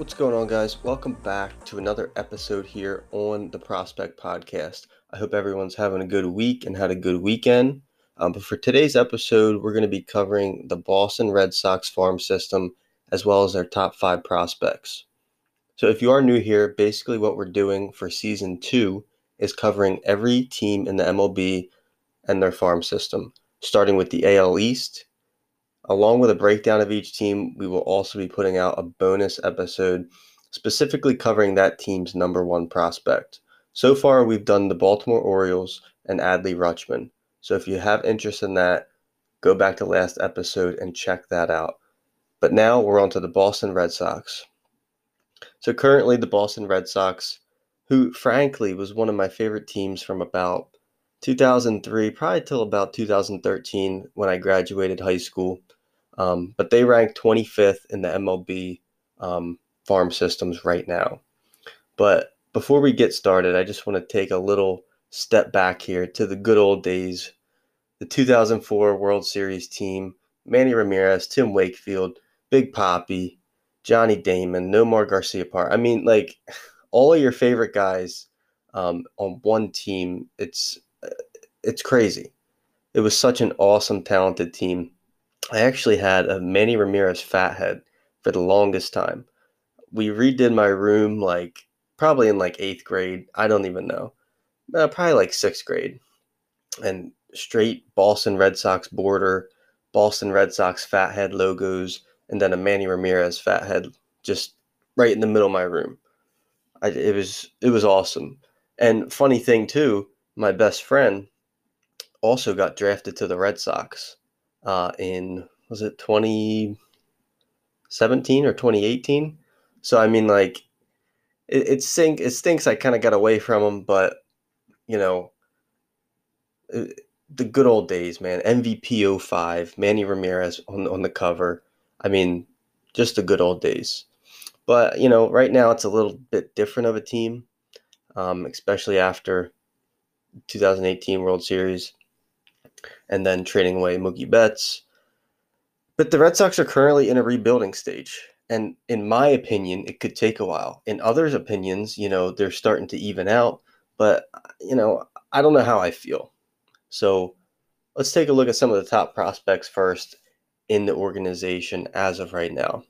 What's going on, guys? Welcome back to another episode here on The Prospect Podcast. I hope everyone's having a good week and had a good weekend. But for today's episode, we're going to be covering the Boston Red Sox farm system as well as their top five prospects. So if you are new here, basically what we're doing for season 2 is covering every team in the MLB and their farm system, starting with the AL East. Along with a breakdown of each team, we will also be putting out a bonus episode specifically covering that team's number one prospect. So far, we've done the Baltimore Orioles and Adley Rutschman. So if you have interest in that, go back to last episode and check that out. But now we're on to the Boston Red Sox. So currently the Boston Red Sox, who frankly was one of my favorite teams from about 2003, probably till about 2013 when I graduated high school. But they rank 25th in the MLB farm systems right now. But before we get started, I just want to take a little step back here to the good old days. The 2004 World Series team, Manny Ramirez, Tim Wakefield, Big Papi, Johnny Damon, Nomar Garciaparra. I mean, like, all your favorite guys on one team. It's crazy. It was such an awesome, talented team. I actually had a Manny Ramirez fathead for the longest time. We redid my room probably in 8th grade. I don't even know. Probably 6th grade. And straight Boston Red Sox border, Boston Red Sox fathead logos, and then a Manny Ramirez fathead just right in the middle of my room. It was awesome. And funny thing too, my best friend also got drafted to the Red Sox in, was it 2017 or 2018? So, I mean, it stinks I kind of got away from him, but, you know, the good old days, man. MVP 05, Manny Ramirez on the cover. I mean, just the good old days. But, you know, right now it's a little bit different of a team, especially after 2018 World Series, and then trading away Mookie Betts. But the Red Sox are currently in a rebuilding stage, and in my opinion, it could take a while. In others' opinions, you know, they're starting to even out, but, you know, I don't know how I feel. So let's take a look at some of the top prospects first in the organization as of right now.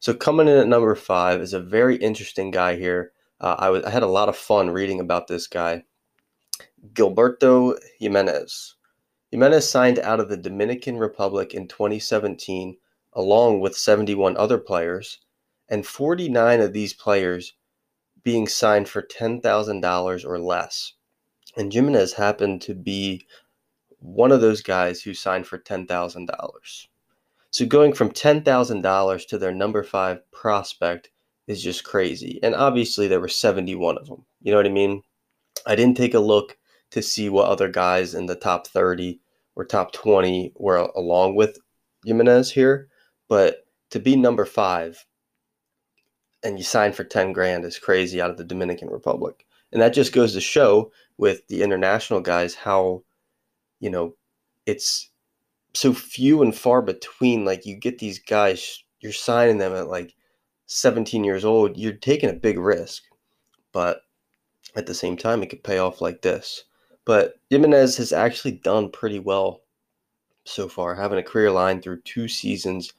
So coming in at number 5 is a very interesting guy here. I had a lot of fun reading about this guy. Gilberto Jimenez. Jimenez signed out of the Dominican Republic in 2017 along with 71 other players, and 49 of these players being signed for $10,000 or less. And Jimenez happened to be one of those guys who signed for $10,000. So going from $10,000 to their number 5 prospect is just crazy. And obviously there were 71 of them. You know what I mean? I didn't take a look to see what other guys in the top 30 or top 20 were along with Jimenez here, but to be number 5 and you sign for $10,000 is crazy out of the Dominican Republic. And that just goes to show with the international guys how, you know, it's so few and far between. Like, you get these guys, you're signing them at 17 years old, you're taking a big risk, but at the same time, it could pay off like this. But Jimenez has actually done pretty well so far, having a career line through 2 seasons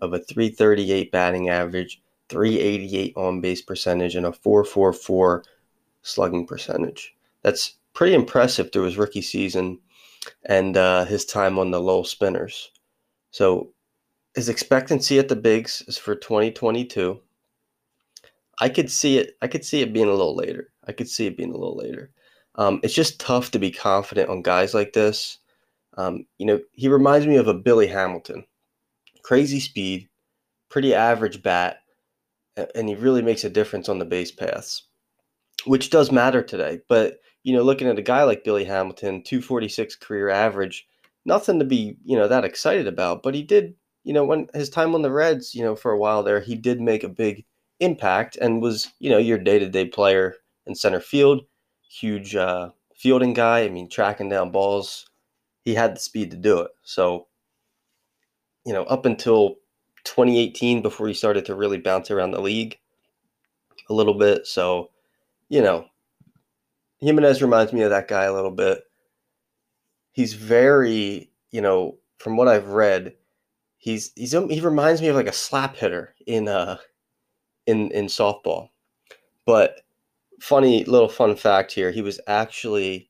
of a .338 batting average, .388 on-base percentage, and a .444 slugging percentage. That's pretty impressive through his rookie season and his time on the Lowell Spinners. So his expectancy at the bigs is for 2022. I could see it being a little later. It's just tough to be confident on guys like this. You know, he reminds me of a Billy Hamilton. Crazy speed, pretty average bat, and he really makes a difference on the base paths, which does matter today. But, you know, looking at a guy like Billy Hamilton, 246 career average, nothing to be, you know, that excited about. But he did, you know, when his time on the Reds, you know, for a while there, he did make a big impact and was, you know, your day-to-day player in center field, huge fielding guy. I mean, tracking down balls, he had the speed to do it. So, you know, up until 2018 before he started to really bounce around the league a little bit. So, you know, Jimenez reminds me of that guy a little bit. He's very, you know, from what I've read, he reminds me of like a slap hitter in softball. But funny little fun fact here, he was actually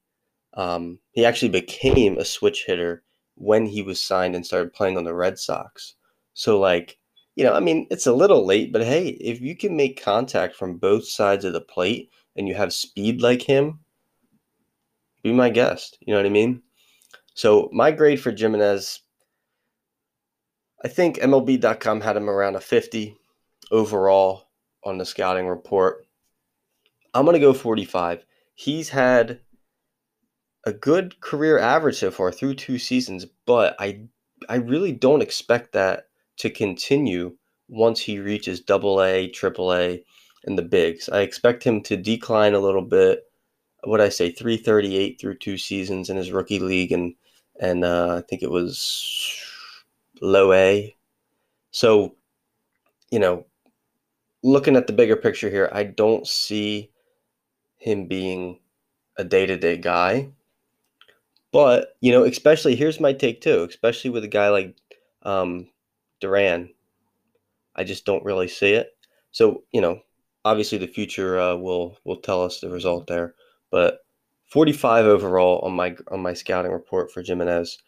he became a switch hitter when he was signed and started playing on the Red Sox. So, like, you know, I mean, it's a little late, but hey, if you can make contact from both sides of the plate and you have speed like him, be my guest. You know what I mean? So my grade for Jimenez, I think MLB.com had him around a 50 overall on the scouting report. I'm going to go 45. He's had a good career average so far through two seasons, but I really don't expect that to continue once he reaches AA, AAA, and the bigs. I expect him to decline a little bit. What I say, 338 through two seasons in his rookie league, and I think it was low A. So, you know, looking at the bigger picture here, I don't see him being a day-to-day guy. But, you know, especially, here's my take too, especially with a guy like Duran, I just don't really see it. So, you know, obviously the future will tell us the result there. But 45 overall on my scouting report for Jimenez.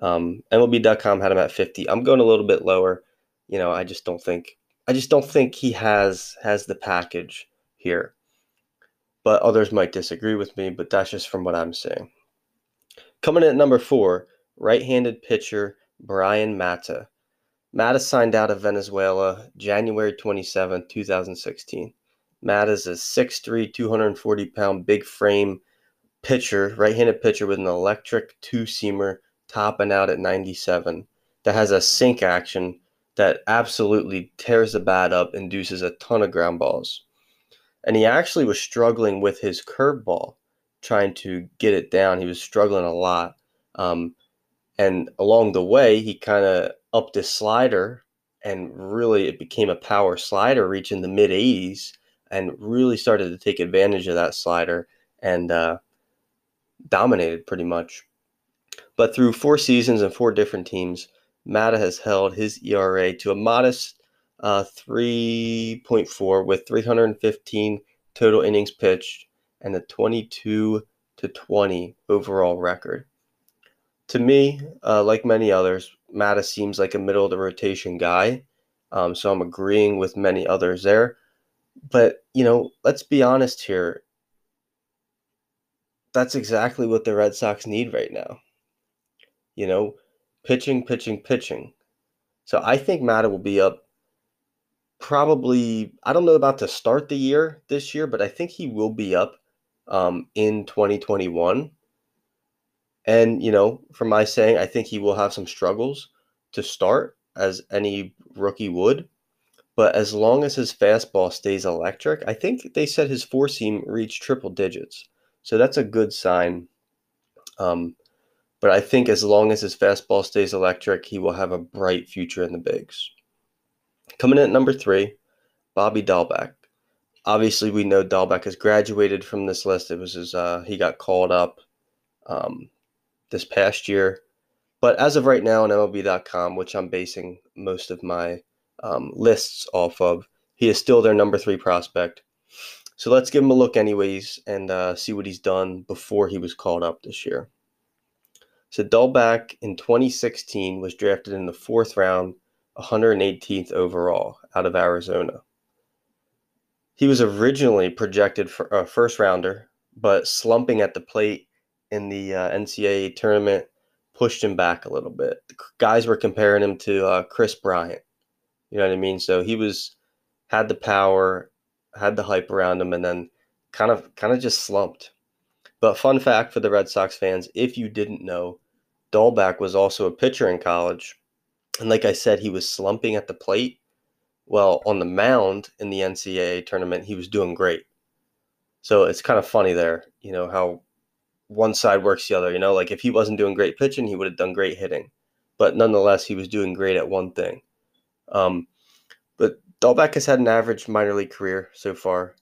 MLB.com had him at 50. I'm going a little bit lower. You know, I just don't think he has the package here. But others might disagree with me, but that's just from what I'm seeing. Coming in at number 4, right-handed pitcher Brian Mata. Mata signed out of Venezuela January 27, 2016. Mata's a 6'3", 240-pound big frame pitcher, right-handed pitcher with an electric two-seamer topping out at 97 that has a sink action that absolutely tears the bat up, induces a ton of ground balls. And he actually was struggling with his curveball, trying to get it down. He was struggling a lot. And along the way, he kind of upped his slider, and really it became a power slider, reaching the mid-80s. And really started to take advantage of that slider and dominated pretty much. But through 4 seasons and 4 different teams, Mata has held his ERA to a modest 3.4 with 315 total innings pitched and a 22-20 overall record. To me, like many others, Mata seems like a middle-of-the-rotation guy, so I'm agreeing with many others there. But, you know, let's be honest here. That's exactly what the Red Sox need right now. You know, pitching. So I think Mata will be up probably, I don't know about to start the year this year, but I think he will be up in 2021. And, you know, from my saying, I think he will have some struggles to start, as any rookie would. But as long as his fastball stays electric, I think they said his four-seam reached triple digits. So that's a good sign. But I think as long as his fastball stays electric, he will have a bright future in the bigs. Coming in at number 3, Bobby Dalbec. Obviously, we know Dalbec has graduated from this list. It was his, he got called up this past year. But as of right now on MLB.com, which I'm basing most of my lists off of, he is still their number 3 prospect. So let's give him a look anyways and see what he's done before he was called up this year. So Dalbec in 2016 was drafted in the 4th round, 118th overall out of Arizona. He was originally projected for a first rounder, but slumping at the plate in the NCAA tournament pushed him back a little bit. The guys were comparing him to Chris Bryant. You know what I mean? So he had the power, had the hype around him, and then kind of just slumped. But fun fact for the Red Sox fans, if you didn't know, Dalbec was also a pitcher in college. And like I said, he was slumping at the plate. Well, on the mound in the NCAA tournament, he was doing great. So it's kind of funny there, you know, how one side works the other. You know, like if he wasn't doing great pitching, he would have done great hitting. But nonetheless, he was doing great at one thing. But Dalbec has had an average minor league career so far.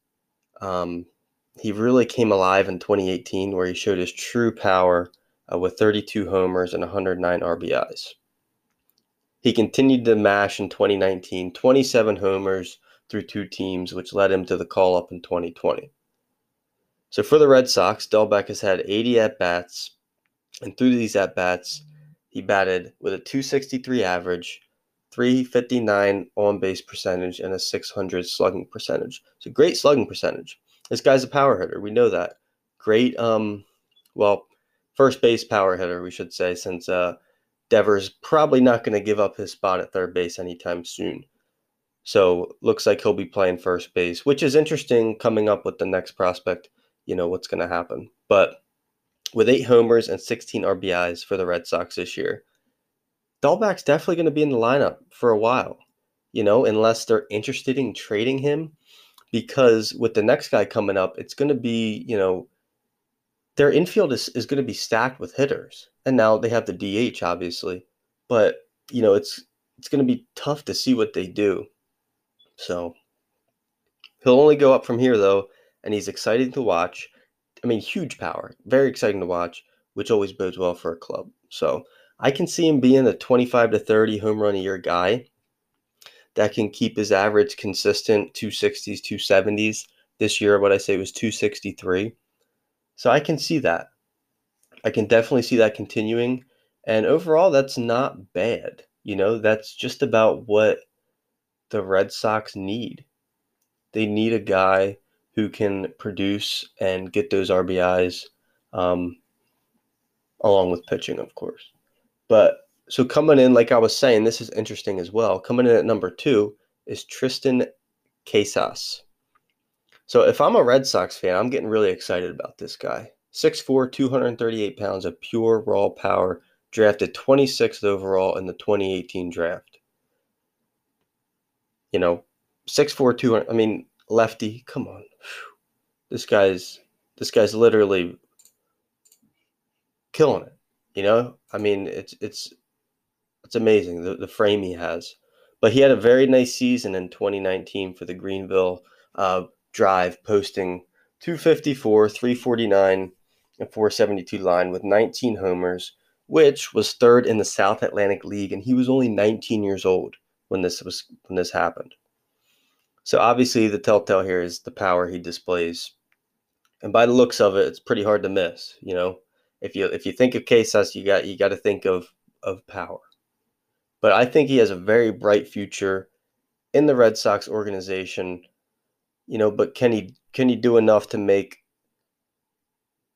He really came alive in 2018, where he showed his true power with 32 homers and 109 RBIs. He continued to mash in 2019, 27 homers through two teams, which led him to the call-up in 2020. So for the Red Sox, Dalbec has had 80 at-bats, and through these at-bats, he batted with a .263 average, .359 on-base percentage, and a .600 slugging percentage. It's a great slugging percentage. This guy's a power hitter. We know that. Great, first base power hitter, we should say, since Devers probably not going to give up his spot at third base anytime soon. So looks like he'll be playing first base, which is interesting coming up with the next prospect. You know what's going to happen. But with 8 homers and 16 RBIs for the Red Sox this year, Dalbec's definitely going to be in the lineup for a while, you know, unless they're interested in trading him, because with the next guy coming up, it's going to be, you know, their infield is going to be stacked with hitters. And now they have the DH, obviously, but, you know, it's going to be tough to see what they do. So he'll only go up from here, though, and he's exciting to watch. I mean, huge power, very exciting to watch, which always bodes well for a club. So I can see him being a 25 to 30 home run a year guy that can keep his average consistent, 260s, 270s. This year, what I say was 263. So I can see that. I can definitely see that continuing. And overall, that's not bad. You know, that's just about what the Red Sox need. They need a guy who can produce and get those RBIs, along with pitching, of course. But so coming in, like I was saying, this is interesting as well. Coming in at number 2 is Tristan Casas. So if I'm a Red Sox fan, I'm getting really excited about this guy. 6'4", 238 pounds of pure raw power, drafted 26th overall in the 2018 draft. You know, 6'4", 200, I mean, lefty, come on. This guy's literally killing it. You know, I mean, it's amazing, the frame he has. But he had a very nice season in 2019 for the Greenville Drive, posting .254, .349, and .472 line with 19 homers, which was third in the South Atlantic League, and he was only 19 years old when this happened. So obviously the telltale here is the power he displays, and by the looks of it, it's pretty hard to miss. You know, if you think of Casas, you got to think of power. But I think he has a very bright future in the Red Sox organization. You know, but can he do enough to make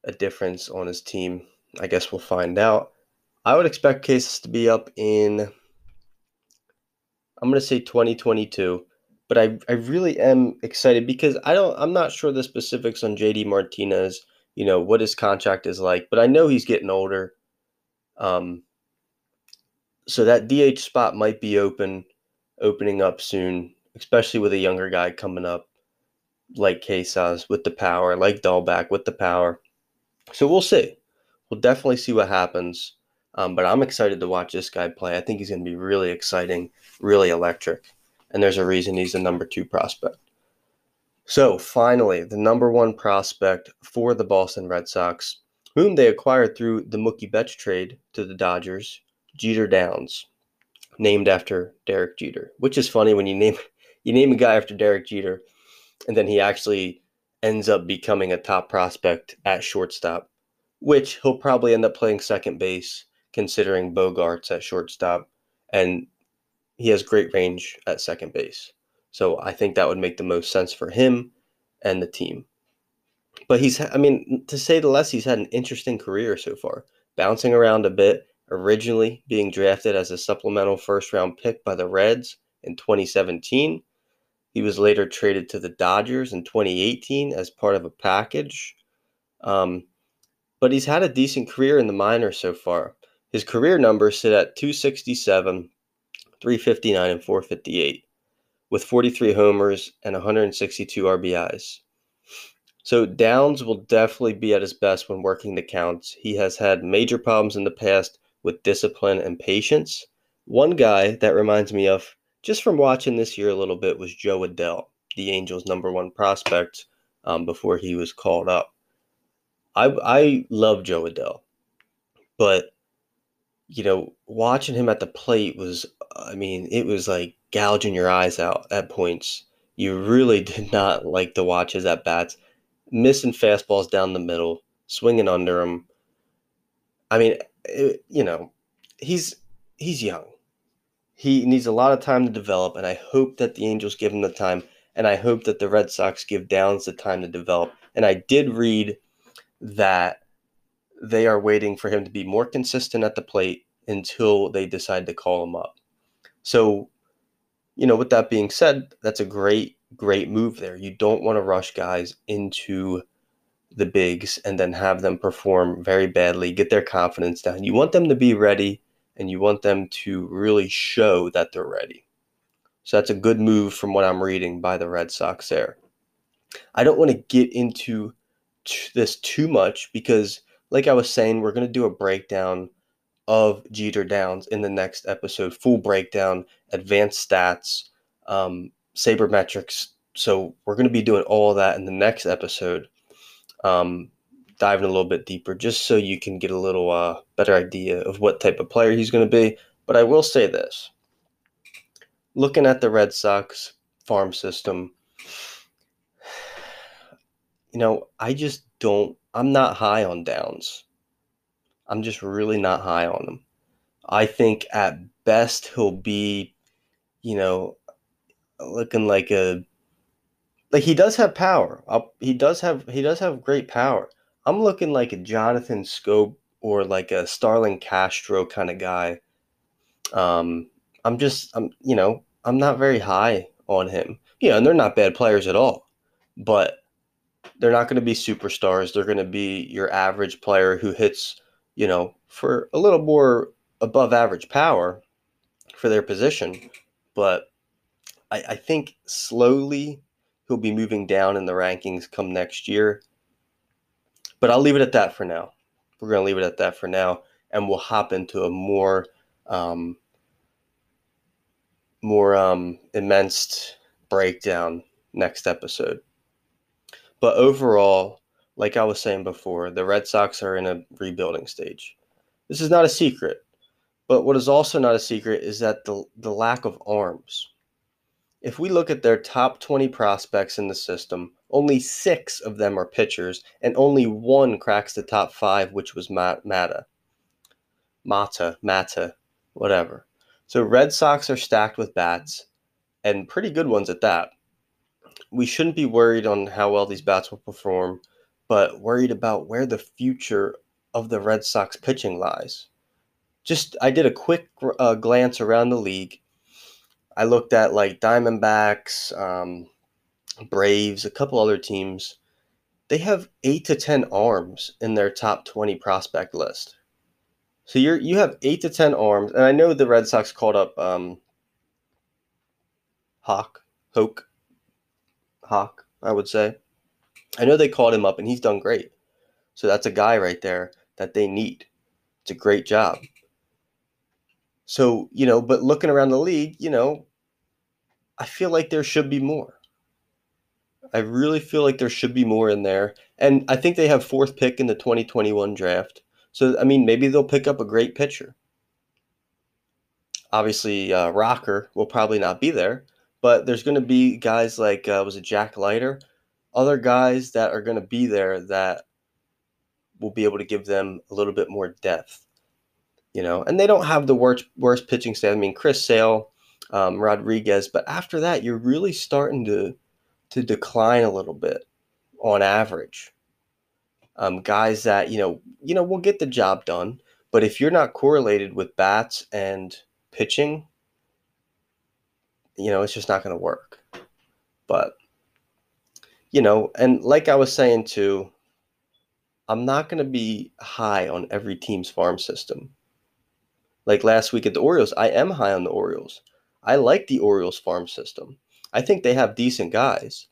a difference on his team? I guess we'll find out. I would expect Casas to be up in, I'm going to say 2022. But I really am excited because I'm not sure the specifics on JD Martinez, you know, what his contract is like, but I know he's getting older. So that DH spot might be opening up soon, especially with a younger guy coming up like Casas with the power, like Dalbec with the power. So we'll see. We'll definitely see what happens. But I'm excited to watch this guy play. I think he's going to be really exciting, really electric. And there's a reason he's the number 2 prospect. So finally, the number 1 prospect for the Boston Red Sox, whom they acquired through the Mookie Betts trade to the Dodgers, Jeter Downs, named after Derek Jeter, which is funny when you name a guy after Derek Jeter, and then he actually ends up becoming a top prospect at shortstop, which he'll probably end up playing second base, considering Bogart's at shortstop, and he has great range at second base. So I think that would make the most sense for him and the team. But to say the least, he's had an interesting career so far, bouncing around a bit, originally being drafted as a supplemental first-round pick by the Reds in 2017. He was later traded to the Dodgers in 2018 as part of a package. But he's had a decent career in the minors so far. His career numbers sit at .267. .359 and .458, with 43 homers and 162 RBIs. So Downs will definitely be at his best when working the counts. He has had major problems in the past with discipline and patience. One guy that reminds me of just from watching this year a little bit was Jo Adell, the Angels' number one prospect before he was called up. I love Jo Adell, but, you know, watching him at the plate was, I mean, it was like gouging your eyes out at points. You really did not like to watch his at-bats, missing fastballs down the middle, swinging under him. I mean, he's young. He needs a lot of time to develop, and I hope that the Angels give him the time, and I hope that the Red Sox give Downs the time to develop. And I did read that they are waiting for him to be more consistent at the plate until they decide to call him up. So, you know, with that being said, that's a great, great move there. You don't want to rush guys into the bigs and then have them perform very badly, get their confidence down. You want them to be ready, and you want them to really show that they're ready. So that's a good move from what I'm reading by the Red Sox there. I don't want to get into this too much because, like I was saying, we're going to do a breakdown of Jeter Downs in the next episode, full breakdown, advanced stats, sabermetrics. So we're going to be doing all of that in the next episode, diving a little bit deeper just so you can get a little better idea of what type of player he's going to be. But I will say this. Looking at the Red Sox farm system, you know, I'm not high on Downs. I'm just really not high on him. I think at best he'll be, you know, looking like he does have power. He does have great power. I'm looking like a Jonathan Scope or like a Starlin Castro kind of guy. I'm not very high on him. You know, and they're not bad players at all, but they're not going to be superstars. They're going to be your average player who hits, you know, for a little more above average power for their position. But I think slowly he'll be moving down in the rankings come next year. But I'll leave it at that for now. We're going to leave it at that for now. And we'll hop into a more immense breakdown next episode. But overall, like I was saying before, the Red Sox are in a rebuilding stage. This is not a secret. But what is also not a secret is that the lack of arms. If we look at their top 20 prospects in the system, only 6 of them are pitchers, and only 1 cracks the top 5, which was Mata, whatever. So Red Sox are stacked with bats, and pretty good ones at that. We shouldn't be worried on how well these bats will perform, but worried about where the future of the Red Sox pitching lies. I did a quick glance around the league. I looked at like Diamondbacks, Braves, a couple other teams. They have 8 to 10 arms in their top 20 prospect list. So you have 8 to 10 arms, and I know the Red Sox called up Hawk Hoke, I would say. I know they called him up, and he's done great. So that's a guy right there that they need. It's a great job. So, you know, but looking around the league, you know, I feel like there should be more. I really feel like there should be more in there. And I think they have 4th pick in the 2021 draft. So, I mean, maybe they'll pick up a great pitcher. Obviously, Rocker will probably not be there. But there's going to be guys like, Jack Leiter? Other guys that are going to be there that will be able to give them a little bit more depth. You know, and they don't have the worst pitching staff. I mean, Chris Sale, Rodriguez, but after that, you're really starting to decline a little bit on average. Guys that, you know, will get the job done, but if you're not correlated with bats and pitching, you know, it's just not going to work. But, you know, and like I was saying too, I'm not going to be high on every team's farm system. Like last week at the Orioles, I am high on the Orioles. I like the Orioles farm system. I think they have decent guys.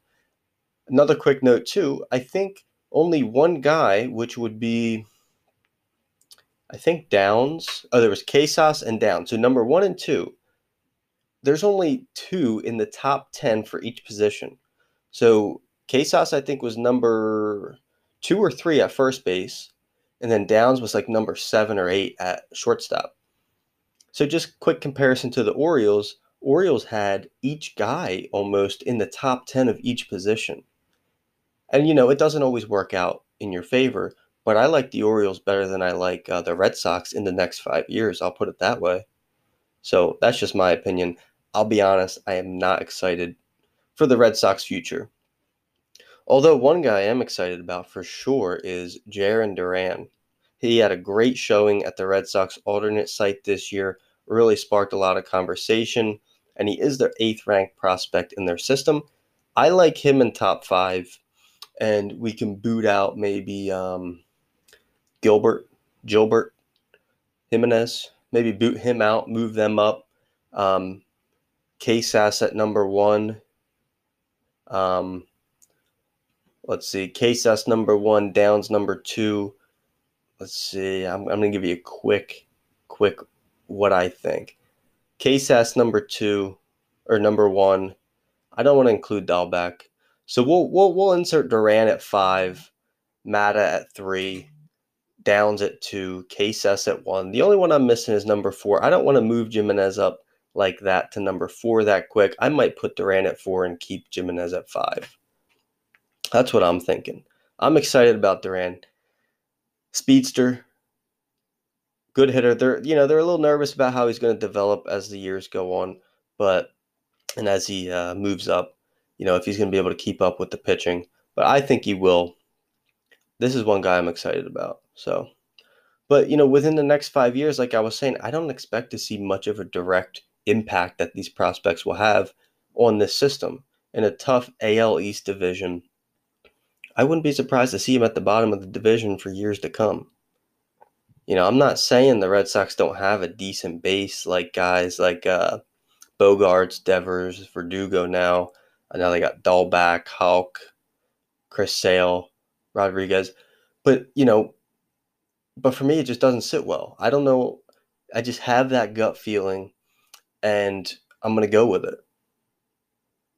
Another quick note too, I think only one guy, which would be, I think Downs. Oh, there was Casas and Downs. So number 1 and 2 there's only two in the top 10 for each position. So Casas, I think, was number 2 or 3 at first base. And then Downs was like number 7 or 8 at shortstop. So just quick comparison to the Orioles. Orioles had each guy almost in the top 10 of each position. And, you know, it doesn't always work out in your favor, but I like the Orioles better than I like the Red Sox in the next 5 years. I'll put it that way. So that's just my opinion. I'll be honest, I am not excited for the Red Sox future. Although one guy I am excited about for sure is Duran. He had a great showing at the Red Sox alternate site this year, really sparked a lot of conversation, and he is their 8th-ranked prospect in their system. I like him in top 5, and we can boot out maybe Gilberto Jimenez. Maybe boot him out, move them up. Casas at number 1. Let's see, Casas number 1, Downs number 2. Let's see, I'm going to give you a quick what I think. Casas number 2 or number 1. I don't want to include Dalbec. So we'll insert Duran at 5, Mata at 3, Downs at 2, Casas at 1. The only one I'm missing is number 4. I don't want to move Jimenez up like that to number 4 that quick. I might put Duran at 4 and keep Jimenez at 5. That's what I'm thinking. I'm excited about Duran. Speedster, good hitter. They're a little nervous about how he's going to develop as the years go on, and as he moves up, if he's going to be able to keep up with the pitching. But I think he will. This is one guy I'm excited about. So, but within the next 5 years, like I was saying, I don't expect to see much of a direct impact that these prospects will have on this system in a tough AL East division. I wouldn't be surprised to see him at the bottom of the division for years to come. I'm not saying the Red Sox don't have a decent base, like guys like Bogarts, Devers, Verdugo now. Now they got Dalbec, Hawk, Chris Sale, Rodriguez. But, but for me, it just doesn't sit well. I don't know. I just have that gut feeling, and I'm going to go with it.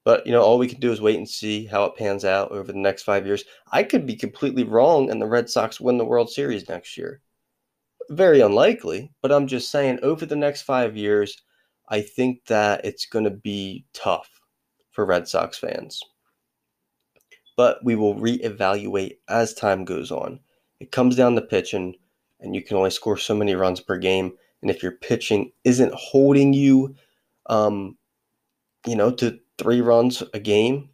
But, all we can do is wait and see how it pans out over the next 5 years. I could be completely wrong and the Red Sox win the World Series next year. Very unlikely, but I'm just saying over the next 5 years, I think that it's going to be tough for Red Sox fans. But we will reevaluate as time goes on. It comes down to pitching, and you can only score so many runs per game. And if your pitching isn't holding you, to 3 runs a game,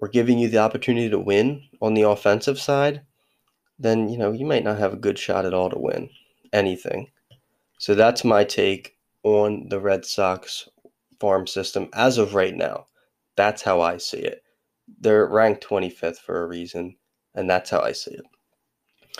or giving you the opportunity to win on the offensive side, then, you might not have a good shot at all to win anything. So that's my take on the Red Sox farm system as of right now. That's how I see it. They're ranked 25th for a reason, and that's how I see it.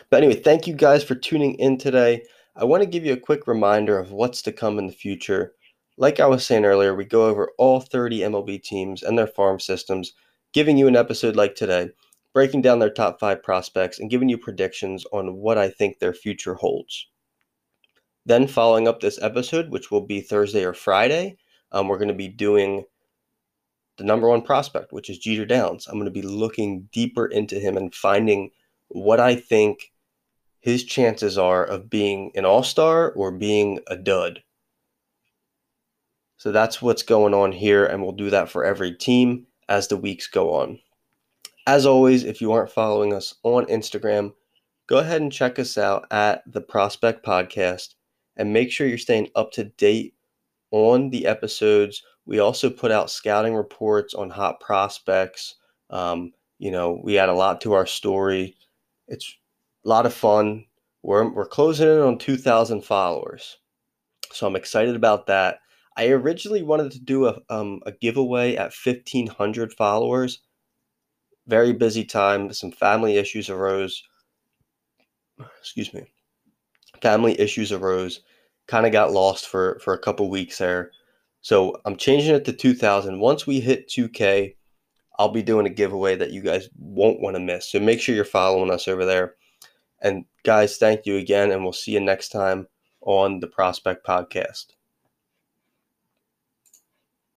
But anyway, thank you guys for tuning in today. I want to give you a quick reminder of what's to come in the future. Like I was saying earlier, we go over all 30 MLB teams and their farm systems, giving you an episode like today, breaking down their top 5 prospects and giving you predictions on what I think their future holds. Then following up this episode, which will be Thursday or Friday, we're going to be doing the number 1 prospect, which is Jeter Downs. I'm going to be looking deeper into him and finding what I think his chances are of being an all-star or being a dud. So that's what's going on here, and we'll do that for every team as the weeks go on. As always, if you aren't following us on Instagram, go ahead and check us out at The Prospect Podcast, and make sure you're staying up to date on the episodes. We also put out scouting reports on hot prospects. We add a lot to our story. It's a lot of fun. We're closing in on 2,000 followers, so I'm excited about that. I originally wanted to do a giveaway at 1,500 followers. Very busy time. Some family issues arose. Family issues arose. Kind of got lost for a couple weeks there. So I'm changing it to 2,000. Once we hit 2K, I'll be doing a giveaway that you guys won't want to miss. So make sure you're following us over there. And guys, thank you again, and we'll see you next time on the Prospect Podcast.